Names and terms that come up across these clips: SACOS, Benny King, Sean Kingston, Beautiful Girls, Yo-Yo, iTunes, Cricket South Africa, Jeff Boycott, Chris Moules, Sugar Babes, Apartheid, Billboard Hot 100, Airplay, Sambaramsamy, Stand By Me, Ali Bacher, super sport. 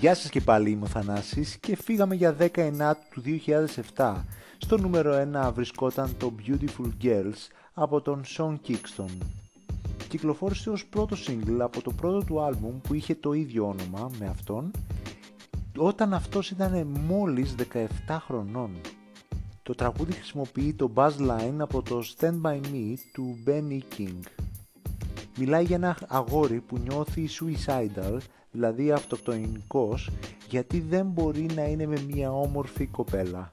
Γεια σας και πάλι, είμαι ο Θανάσης και φύγαμε για 19 του 2007. Στο νούμερο 1 βρισκόταν το Beautiful Girls από τον Sean Kingston. Κυκλοφόρησε ως πρώτο single από το πρώτο του άλμπουμ που είχε το ίδιο όνομα με αυτόν, όταν αυτός ήταν μόλις 17 χρονών. Το τραγούδι χρησιμοποιεί το Buzz Line από το Stand By Me του Benny King. Μιλάει για ένα αγόρι που νιώθει suicidal, δηλαδή αυτοκτονικός, γιατί δεν μπορεί να είναι με μια όμορφη κοπέλα.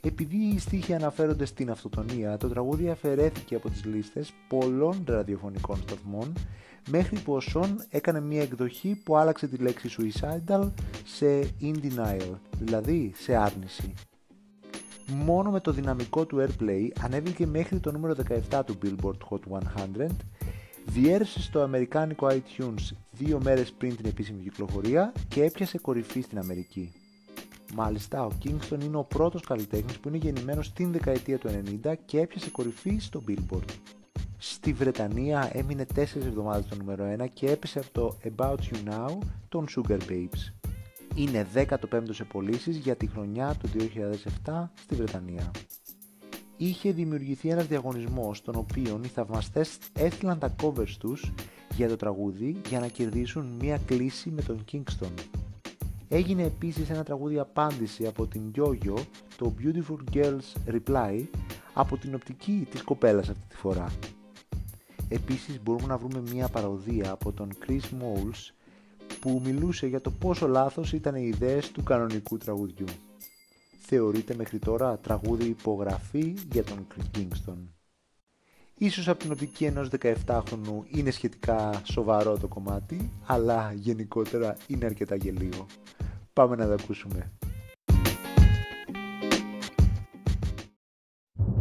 Επειδή οι στίχοι αναφέρονται στην αυτοκτονία, το τραγούδι αφαιρέθηκε από τις λίστες πολλών ραδιοφωνικών σταθμών, μέχρι που ο Σον έκανε μια εκδοχή που άλλαξε τη λέξη suicidal σε in denial, δηλαδή σε άρνηση. Μόνο με το δυναμικό του Airplay ανέβηκε μέχρι το νούμερο 17 του Billboard Hot 100, διέρευσε στο αμερικάνικο iTunes 2 μέρες πριν την επίσημη κυκλοφορία και έπιασε κορυφή στην Αμερική. Μάλιστα, ο Kingston είναι ο πρώτος καλλιτέχνης που είναι γεννημένος στην δεκαετία του 90 και έπιασε κορυφή στο Billboard. Στη Βρετανία έμεινε 4 εβδομάδες το νούμερο 1 και έπεσε από το About You Now των Sugar Babes. Είναι 15ο σε πωλήσεις για τη χρονιά του 2007 στη Βρετανία. Είχε δημιουργηθεί ένας διαγωνισμός στον οποίο οι θαυμαστές έστειλαν τα covers τους για το τραγούδι για να κερδίσουν μία κλήση με τον Kingston. Έγινε επίσης ένα τραγούδι απάντηση από την Yo-Yo, το Beautiful Girls Reply, από την οπτική της κοπέλας αυτή τη φορά. Επίσης μπορούμε να βρούμε μία παροδία από τον Chris Moules που μιλούσε για το πόσο λάθος ήταν οι ιδέες του κανονικού τραγουδιού. Θεωρείται μέχρι τώρα τραγούδι υπογραφή για τον Kingston. Ίσως από την οπτική ενός 17χρονου είναι σχετικά σοβαρό το κομμάτι, αλλά γενικότερα είναι αρκετά γελίο. Πάμε να τα ακούσουμε.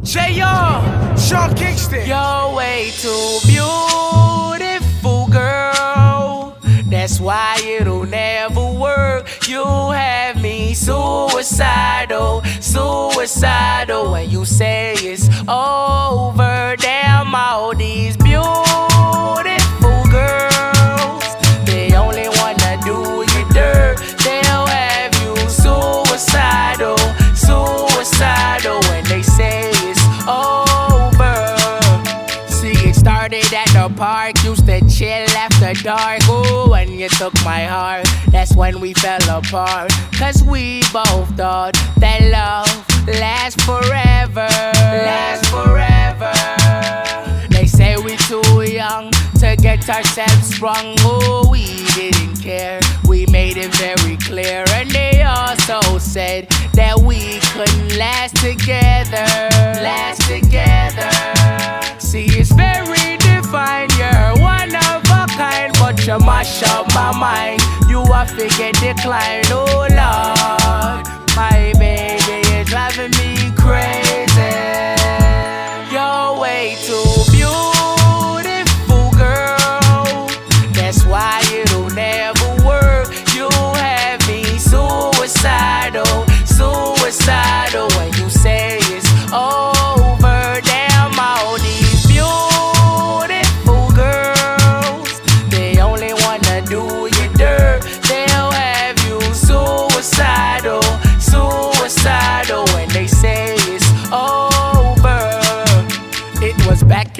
J.O. Sean Kingston. You're way too beautiful, girl. That's why it'll never work. You have me suicidal, suicidal. When you say it's over, damn all these beautiful girls, they only wanna do you dirt. They'll have you suicidal, suicidal. When they say it's over. See, it started at the park, used to chill after dark. Ooh, when you took my heart, that's when we fell apart. Cause we both thought that love lasts forever, lasts forever. They say we too young to get ourselves sprung. Ooh, we didn't care, we made it very clear. And they also said that we couldn't last together, last together. See, it's very defined, you're one of a kind, but you mash up my mind. You a figure decline, oh Lord, my baby is driving me crazy. You're way too beautiful, girl. That's why it'll never work. You have me suicidal, suicidal. When you say it's over, damn all these beautiful. Back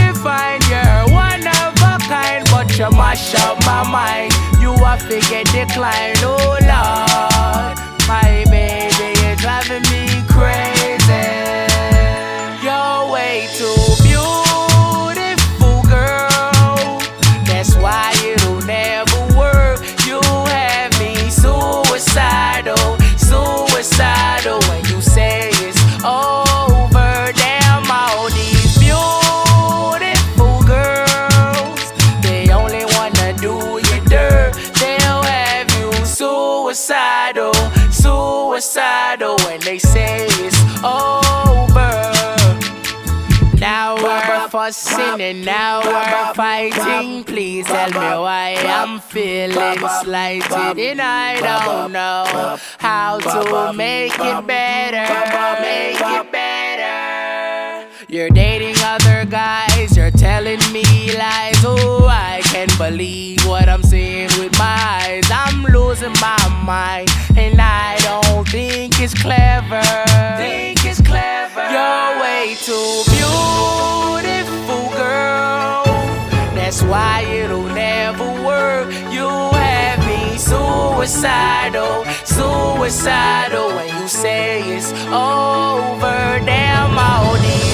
defined, you're one of a kind, but you mash up my mind. You a figure decline, oh Lord, my baby is driving me crazy. You're way too beautiful, girl. That's why it'll never work. You have me suicidal, suicidal. When you say it's over, damn all these so suicidal when they say it's over. Now we're fussing and now we're fighting. Please tell me why I'm feeling slighted and I don't know how to make it better. Make it better. You're dating other guys, you're telling me lies. Oh, I can't believe what I'm seeing with my eyes. I'm losing my mind and I don't think it's clever. Think it's clever. You're way too beautiful, girl. That's why it'll never work. You have me suicidal, suicidal when you say it's over. Damn, all these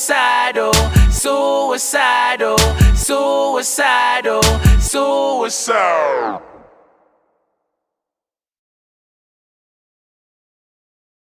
suicidal, suicidal, suicidal, suicidal.